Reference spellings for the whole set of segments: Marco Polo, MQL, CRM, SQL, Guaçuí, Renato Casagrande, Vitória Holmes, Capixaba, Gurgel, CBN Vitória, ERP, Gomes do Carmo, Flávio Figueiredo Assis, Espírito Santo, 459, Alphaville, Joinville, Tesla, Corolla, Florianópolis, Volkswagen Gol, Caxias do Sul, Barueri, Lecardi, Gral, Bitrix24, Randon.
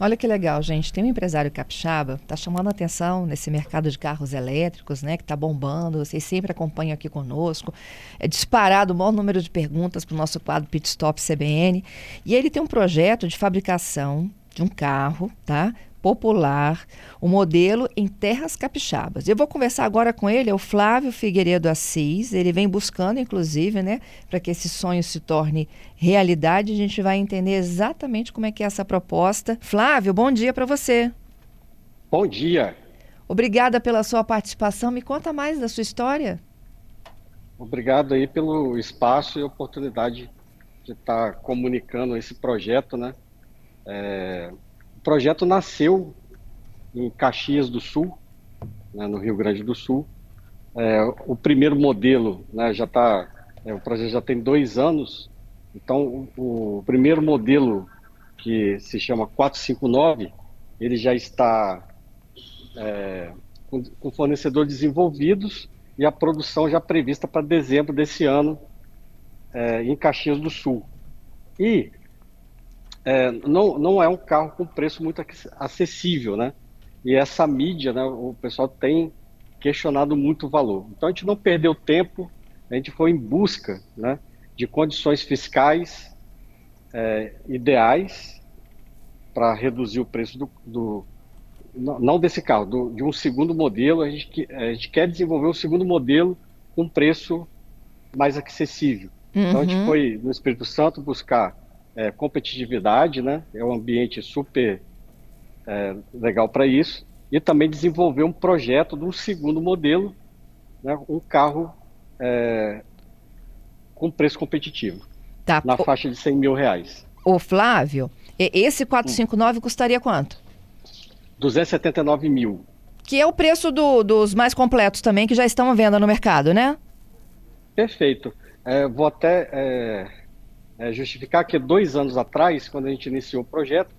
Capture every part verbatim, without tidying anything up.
Olha que legal, gente. Tem um empresário capixaba que está chamando a atenção nesse mercado de carros elétricos, né, que está bombando. Vocês sempre acompanham aqui conosco. É disparado o maior número de perguntas para o nosso quadro Pit Stop C B N. E ele tem um projeto de fabricação de um carro, tá? Popular, o um modelo em terras capixabas. Eu vou conversar agora com ele, é o Flávio Figueiredo Assis. Ele vem buscando, inclusive, né, para que esse sonho se torne realidade. A gente vai entender exatamente como é que é essa proposta. Flávio, bom dia para você. Bom dia. Obrigada pela sua participação. Me conta mais da sua história. Obrigado aí pelo espaço e oportunidade de estar tá comunicando esse projeto, né? É... O projeto nasceu em Caxias do Sul, né, no Rio Grande do Sul. É, o primeiro modelo, né, já tá, é, o projeto já tem dois anos, então o, o primeiro modelo, que se chama quatro cinco nove, ele já está é, com, com fornecedores desenvolvidos e a produção já prevista para dezembro desse ano é, em Caxias do Sul. E... É, não, não é um carro com preço muito acessível, né? E essa mídia, né, o pessoal tem questionado muito o valor. Então a gente não perdeu tempo, a gente foi em busca, né, de condições fiscais é, ideais para reduzir o preço do, do não desse carro, do, de um segundo modelo. A gente, a gente quer desenvolver um segundo modelo com preço mais acessível. Uhum. Então a gente foi no Espírito Santo buscar É, competitividade, né? É um ambiente super é, legal para isso, e também desenvolver um projeto de um segundo modelo, né? Um carro é, com preço competitivo, tá, na o... faixa de cem mil reais. Ô Flávio, esse quatrocentos e cinquenta e nove hum. custaria quanto? duzentos e setenta e nove mil. Que é o preço do, dos mais completos também, que já estão à venda no mercado, né? Perfeito. É, vou até... É... É, justificar que dois anos atrás, quando a gente iniciou o projeto,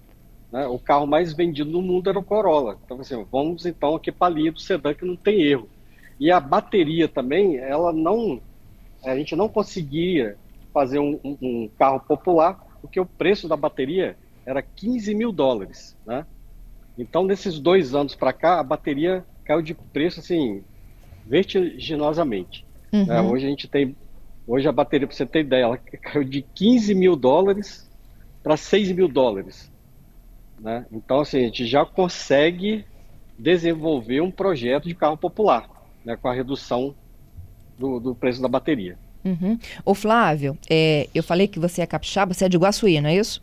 né, o carro mais vendido no mundo era o Corolla. Então, assim, vamos então aqui para a linha do sedã que não tem erro. E a bateria também, ela não, a gente não conseguia fazer um, um, um carro popular, porque o preço da bateria era quinze mil dólares. Né? Então, nesses dois anos para cá, a bateria caiu de preço assim, vertiginosamente. Uhum. É, hoje a gente tem... Hoje a bateria, para você ter ideia, ela caiu de quinze mil dólares para seis mil dólares. Né? Então, assim, a gente já consegue desenvolver um projeto de carro popular, né, com a redução do, do preço da bateria. Uhum. Ô Flávio, é, eu falei que você é capixaba, você é de Guaçuí, não é isso?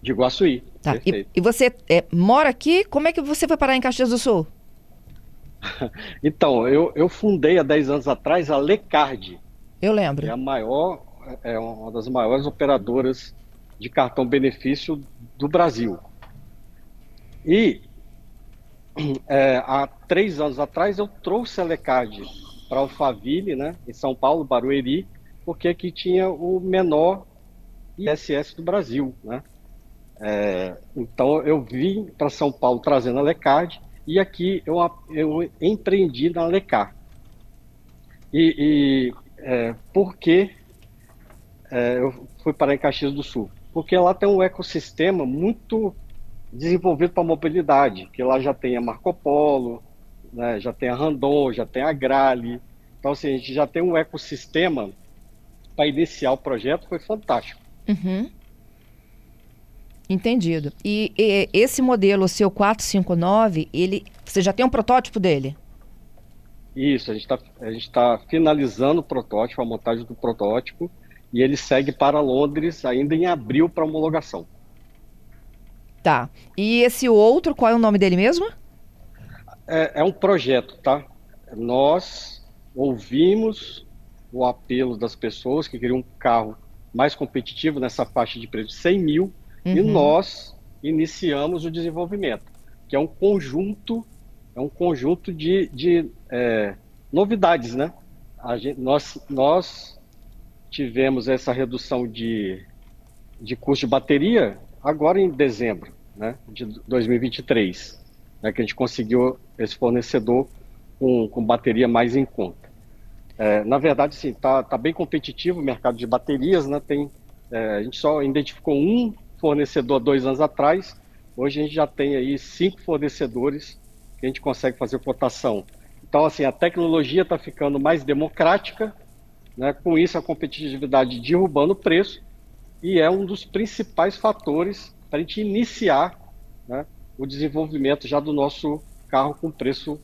De Guaçuí, tá. e, e você é, mora aqui, como é que você foi parar em Caxias do Sul? Então, eu, eu fundei há dez anos atrás a Lecardi. Eu lembro. É a maior, é uma das maiores operadoras de cartão benefício do Brasil. E é, há três anos atrás eu trouxe a Lecardi para Alphaville, né, em São Paulo, Barueri, porque aqui tinha o menor I S S do Brasil, né? É, então eu vim para São Paulo trazendo a Lecardi e aqui eu, eu empreendi na Lecar. E... e É, por que é, eu fui parar em Caxias do Sul? Porque lá tem um ecossistema muito desenvolvido para mobilidade, que lá já tem a Marco Polo, né, já tem a Randon, já tem a Gral. Então, assim, a gente já tem um ecossistema para iniciar o projeto, foi fantástico. Uhum. Entendido. E, e esse modelo, o seu quatrocentos e cinquenta e nove, ele, você já tem um protótipo dele? Isso, a gente está a gente tá finalizando o protótipo, a montagem do protótipo, e ele segue para Londres ainda em abril para homologação. Tá. E esse outro, qual é o nome dele mesmo? É, é um projeto, tá? Nós ouvimos o apelo das pessoas que queriam um carro mais competitivo nessa faixa de preço de cem mil, uhum. E nós iniciamos o desenvolvimento, que é um conjunto... É um conjunto de, de é, novidades, né? A gente, nós, nós tivemos essa redução de, de custo de bateria agora em dezembro, né, de dois mil e vinte e três, né, que a gente conseguiu esse fornecedor com, com bateria mais em conta. É, na verdade, sim, tá, tá bem competitivo o mercado de baterias, né? Tem, é, a gente só identificou um fornecedor dois anos atrás, Hoje a gente já tem aí cinco fornecedores que a gente consegue fazer cotação. Então, assim, a tecnologia está ficando mais democrática, né? Com isso, a competitividade derrubando o preço, e é um dos principais fatores para a gente iniciar, né, o desenvolvimento já do nosso carro com preço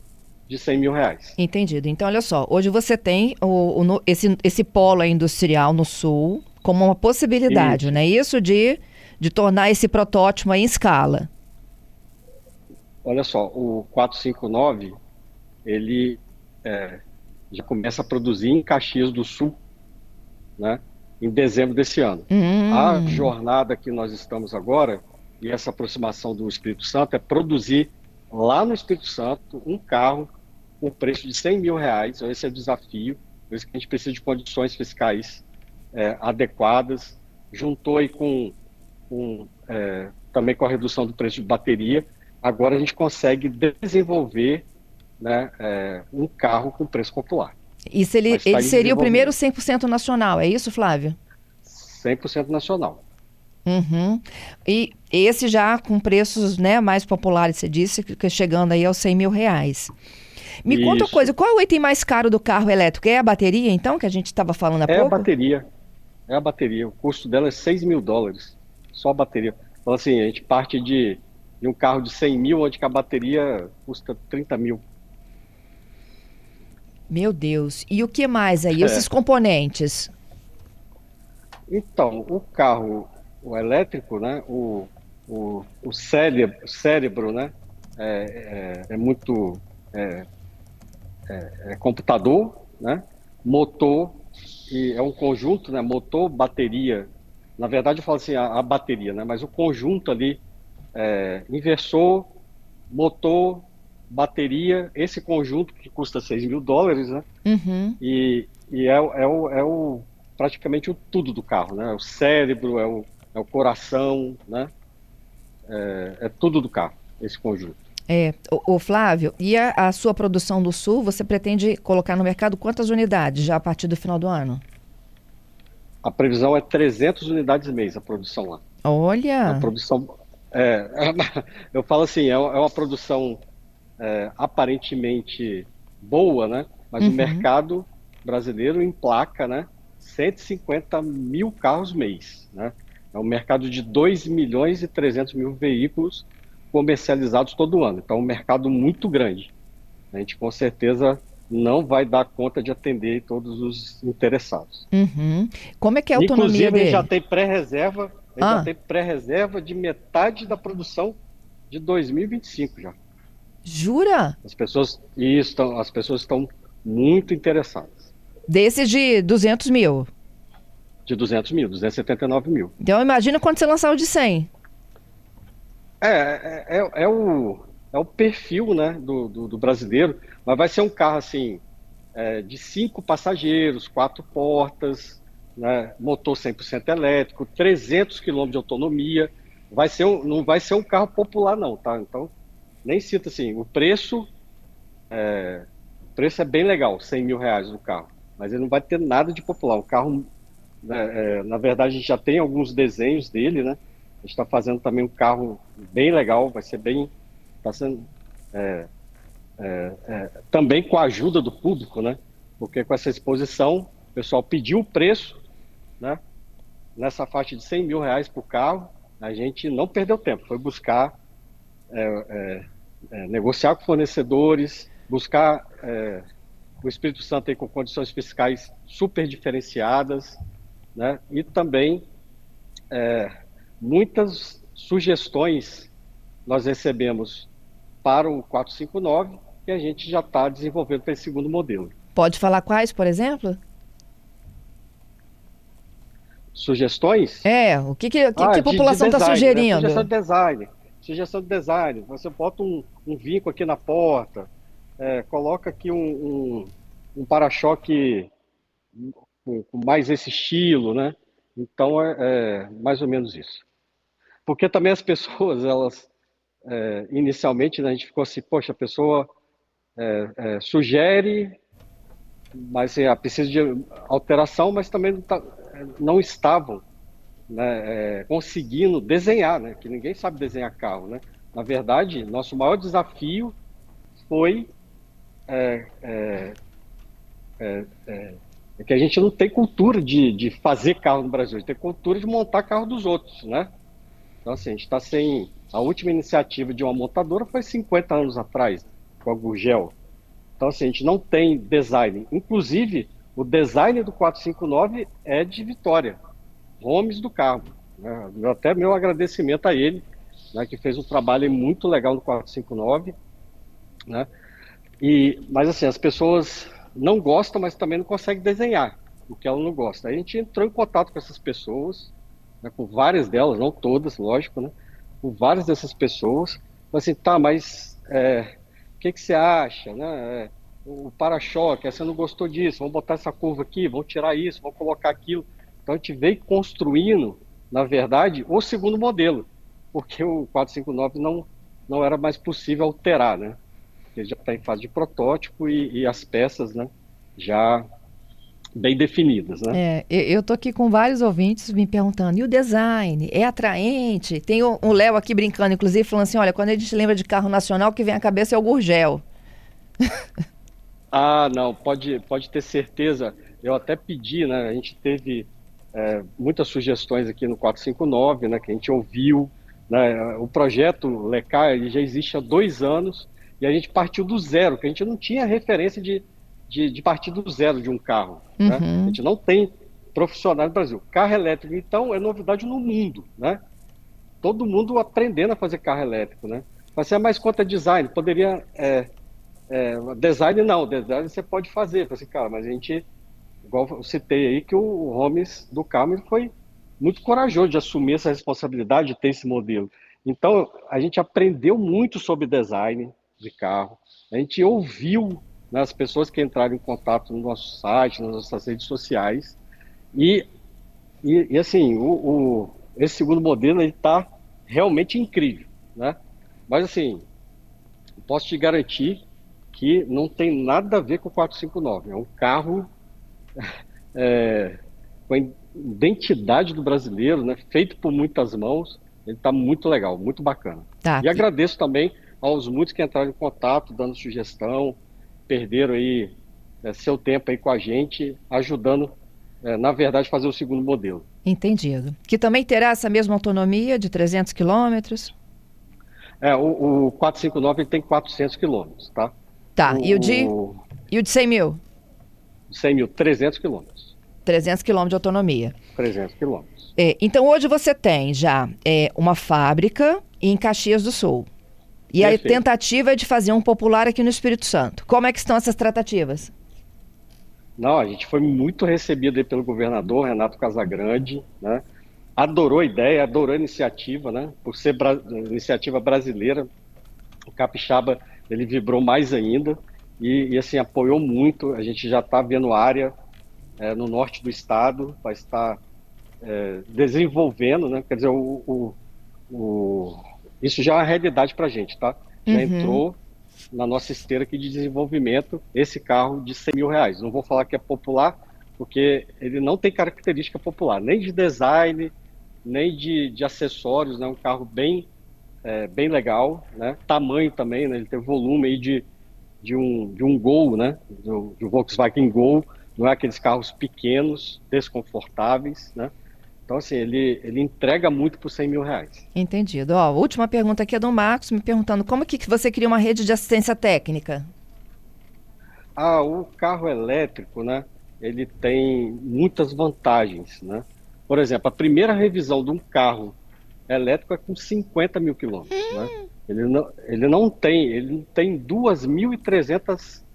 de cem mil reais. Entendido. Então, olha só, hoje você tem o, o, esse, esse polo industrial no sul como uma possibilidade, isso, né? Isso de... de tornar esse protótipo aí em escala? Olha só, o quatrocentos e cinquenta e nove, ele é, já começa a produzir em Caxias do Sul, né, em dezembro desse ano. Hum. A jornada que nós estamos agora, e essa aproximação do Espírito Santo, é produzir lá no Espírito Santo um carro com preço de cem mil reais. Esse é o desafio, por isso que a gente precisa de condições fiscais é, adequadas, juntou aí com... Um, é, também com a redução do preço de bateria, agora a gente consegue desenvolver, né, é, um carro com preço popular. Isso ele, ele seria o primeiro cem por cento nacional, é isso, Flávio? cem por cento nacional. Uhum. E esse já com preços, né, mais populares, você disse, que chegando aí aos cem mil reais. Me isso. Conta uma coisa, qual é o item mais caro do carro elétrico? É a bateria, então, que a gente estava falando há é pouco? É a bateria, é a bateria. O custo dela é seis mil dólares. Só a bateria. Então, assim, a gente parte de, de um carro de cem mil, onde que a bateria custa trinta mil. Meu Deus. E o que mais aí? É. Esses componentes? Então, o carro, o elétrico, né? O, o, o cérebro, o cérebro, né? É, é, é muito... É, é, é computador, né? Motor, e é um conjunto, né? Motor, bateria... Na verdade, eu falo assim, a, a bateria, né? Mas o conjunto ali, é, inversor, motor, bateria, esse conjunto que custa seis mil dólares, né? Uhum. E, e é, é, o, é o, praticamente o tudo do carro, né? É o cérebro, é o, é o coração, né? É, é tudo do carro, esse conjunto. É, o, o Flávio, e a, a sua produção do Sul, você pretende colocar no mercado quantas unidades já a partir do final do ano? A previsão é trezentas unidades mês, a produção lá. Olha! A produção, é, é, eu falo assim, é uma produção é, aparentemente boa, né? Mas uhum. O mercado brasileiro emplaca, né? cento e cinquenta mil carros mês, né? É um mercado de dois milhões e trezentos mil veículos comercializados todo ano. Então, é um mercado muito grande. A gente, com certeza... não vai dar conta de atender todos os interessados. Uhum. Como é que é a autonomia Inclusive, dele? Inclusive, a gente já tem pré-reserva, a gente já tem pré-reserva de metade da produção de dois mil e vinte e cinco já. Jura? As pessoas estão, as pessoas estão muito interessadas. Desses de duzentos mil? De duzentos mil, duzentos e setenta e nove mil. Então, imagina quando você lançar o de cem. É, é, é, é o... é o perfil, né, do, do, do brasileiro, mas vai ser um carro assim, é, de cinco passageiros, quatro portas, né, motor cem por cento elétrico, trezentos quilômetros de autonomia, vai ser um, não vai ser um carro popular não, tá? Então, nem cita assim, o preço é, o preço é bem legal, cem mil reais no carro, mas ele não vai ter nada de popular, o carro, né, é, na verdade a gente já tem alguns desenhos dele, né, a gente está fazendo também um carro bem legal, vai ser bem... Está sendo é, é, é, também com a ajuda do público, né? Porque com essa exposição, o pessoal pediu o preço, né? Nessa faixa de cem mil reais por carro, a gente não perdeu tempo, foi buscar, é, é, é, negociar com fornecedores, buscar é, o Espírito Santo aí com condições fiscais super diferenciadas, né? E também é, muitas sugestões nós recebemos para o quatrocentos e cinquenta e nove e a gente já está desenvolvendo para esse segundo modelo. Pode falar quais, por exemplo? Sugestões? É, o que, que, ah, que a de, população está sugerindo? Né? Sugestão de design. Sugestão de design. Você bota um, um vinco aqui na porta, é, coloca aqui um, um, um para-choque com, com mais esse estilo, né? Então, é, é mais ou menos isso. Porque também as pessoas, elas... É, inicialmente, né, a gente ficou assim, poxa, a pessoa é, é, sugere, mas assim, precisa de alteração, mas também não, tá, não estavam né, é, conseguindo desenhar, né, que ninguém sabe desenhar carro, né? Na verdade, nosso maior desafio foi é, é, é, é, é que a gente não tem cultura de, de fazer carro no Brasil, a gente tem cultura de montar carro dos outros, né? Então, assim, a gente está sem... A última iniciativa de uma montadora foi cinquenta anos atrás, com a Gurgel. Então, assim, a gente não tem design. Inclusive, o design do quatro cinco nove é de Vitória, Gomes do Carmo, né? Até meu agradecimento a ele, né, que fez um trabalho muito legal no quatro cinco nove, né? E, mas, assim, as pessoas não gostam, mas também não conseguem desenhar o que ela não gosta. Aí a gente entrou em contato com essas pessoas, né, com várias delas, não todas, lógico, né? Com várias dessas pessoas, assim, tá, mas é, o que, que você acha, né? O para-choque, você não gostou disso, vamos botar essa curva aqui, vamos tirar isso, vamos colocar aquilo. Então a gente veio construindo, na verdade, o segundo modelo, porque o quatro cinco nove não, não era mais possível alterar, né? Ele já está em fase de protótipo e, e as peças, né, já bem definidas, né? É, eu tô aqui com vários ouvintes me perguntando, e o design? É atraente? Tem um Léo aqui brincando, inclusive, falando assim, olha, quando a gente lembra de carro nacional, o que vem à cabeça é o Gurgel. Ah, não, pode, pode ter certeza. Eu até pedi, né, a gente teve é, muitas sugestões aqui no quatro cinco nove, né, que a gente ouviu, né, o projeto Lecardi já existe há dois anos, e a gente partiu do zero, que a gente não tinha referência de De, de partir do zero de um carro, uhum, né? A gente não tem profissional no Brasil. Carro elétrico, então, é novidade no mundo, né? Todo mundo aprendendo a fazer carro elétrico, né? Mas, assim, mas quanto é design? Poderia... É, é, design não, design você pode fazer. Assim, cara, mas a gente... Igual eu citei aí que o Holmes do Carmo foi muito corajoso de assumir essa responsabilidade de ter esse modelo. Então, a gente aprendeu muito sobre design de carro. A gente ouviu as pessoas que entraram em contato no nosso site, nas nossas redes sociais, e, e, e assim, o, o, esse segundo modelo está realmente incrível, né? Mas assim, posso te garantir que não tem nada a ver com o quatro cinco nove, é um carro é, com a identidade do brasileiro, né? Feito por muitas mãos, ele está muito legal, muito bacana. Tá, e agradeço também aos muitos que entraram em contato, dando sugestão, perderam aí é, seu tempo aí com a gente, ajudando, é, na verdade, fazer o segundo modelo. Entendido. Que também terá essa mesma autonomia de trezentos quilômetros? É, o, o quatro cinco nove tem quatrocentos quilômetros, tá? Tá, o, e o de o... e o de cem mil? cem mil, trezentos quilômetros. trezentos quilômetros de autonomia. trezentos quilômetros. É, então, hoje você tem já é, uma fábrica em Caxias do Sul. E a tentativa é de fazer um popular aqui no Espírito Santo. Como é que estão essas tratativas? Não, a gente foi muito recebido aí pelo governador Renato Casagrande, né? Adorou a ideia, adorou a iniciativa, né? Por ser bra... iniciativa brasileira, o capixaba, ele vibrou mais ainda e, e assim, apoiou muito. A gente já está vendo área é, no norte do estado, vai estar é, desenvolvendo, né? Quer dizer, o... o, o... Isso já é uma realidade para a gente, tá? Já uhum. entrou na nossa esteira aqui de desenvolvimento esse carro de cem mil reais. Não vou falar que é popular, porque ele não tem característica popular, nem de design, nem de, de acessórios, né? Um carro bem, é, bem legal, né? Tamanho também, né? Ele tem volume aí de, de, um, de um Gol, né? Do, do Volkswagen Gol, não é aqueles carros pequenos, desconfortáveis, né? Então, assim, ele, ele entrega muito por cem mil reais. Entendido. Ó, última pergunta aqui é do Marcos, me perguntando como que você cria uma rede de assistência técnica? Ah, o carro elétrico, né, ele tem muitas vantagens, né? Por exemplo, a primeira revisão de um carro elétrico é com cinquenta mil quilômetros, hum. né? Ele não, ele não tem, ele tem duas mil e trezentas,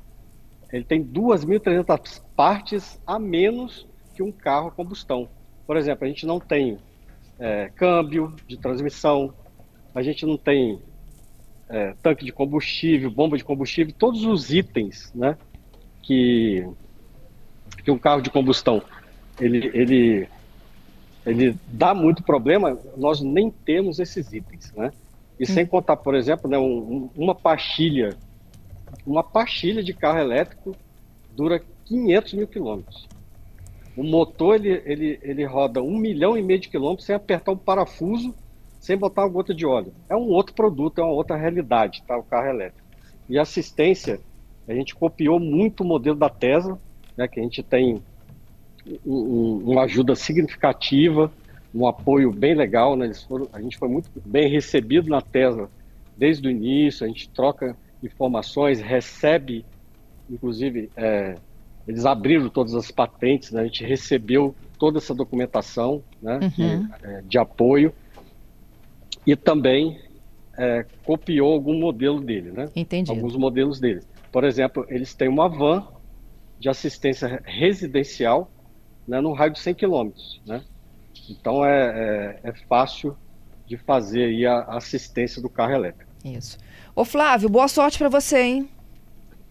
ele tem duas mil e trezentas partes a menos que um carro a combustão. Por exemplo, a gente não tem é, câmbio de transmissão, a gente não tem é, tanque de combustível, bomba de combustível, todos os itens, né, que, que um carro de combustão, ele, ele, ele dá muito problema, nós nem temos esses itens, né? E sem contar, por exemplo, né, um, uma pastilha, uma pastilha de carro elétrico dura quinhentos mil quilômetros. O motor ele, ele, ele roda um milhão e meio de quilômetros sem apertar um parafuso, sem botar uma gota de óleo. É um outro produto, é uma outra realidade, tá? O carro elétrico. E assistência, a gente copiou muito o modelo da Tesla, né, que a gente tem um, um, uma ajuda significativa, um apoio bem legal, né? Eles foram, a gente foi muito bem recebido na Tesla desde o início, a gente troca informações, recebe, inclusive, é, eles abriram todas as patentes, né? A gente recebeu toda essa documentação, né, uhum. que, é, de apoio e também é, copiou algum modelo dele, né? Entendi. Alguns modelos deles. Por exemplo, eles têm uma van de assistência residencial, né, no raio de cem quilômetros, né? Então é, é, é fácil de fazer aí a assistência do carro elétrico. Isso. Ô Flávio, boa sorte para você, hein?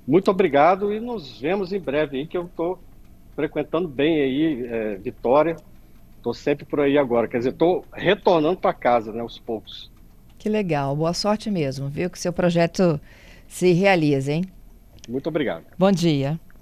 Muito obrigado e nos vemos em breve aí, que eu estou frequentando bem aí, é, Vitória. Estou sempre por aí agora, quer dizer, estou retornando para casa, né, aos poucos. Que legal, boa sorte mesmo, viu? Que seu projeto se realize, hein? Muito obrigado. Bom dia.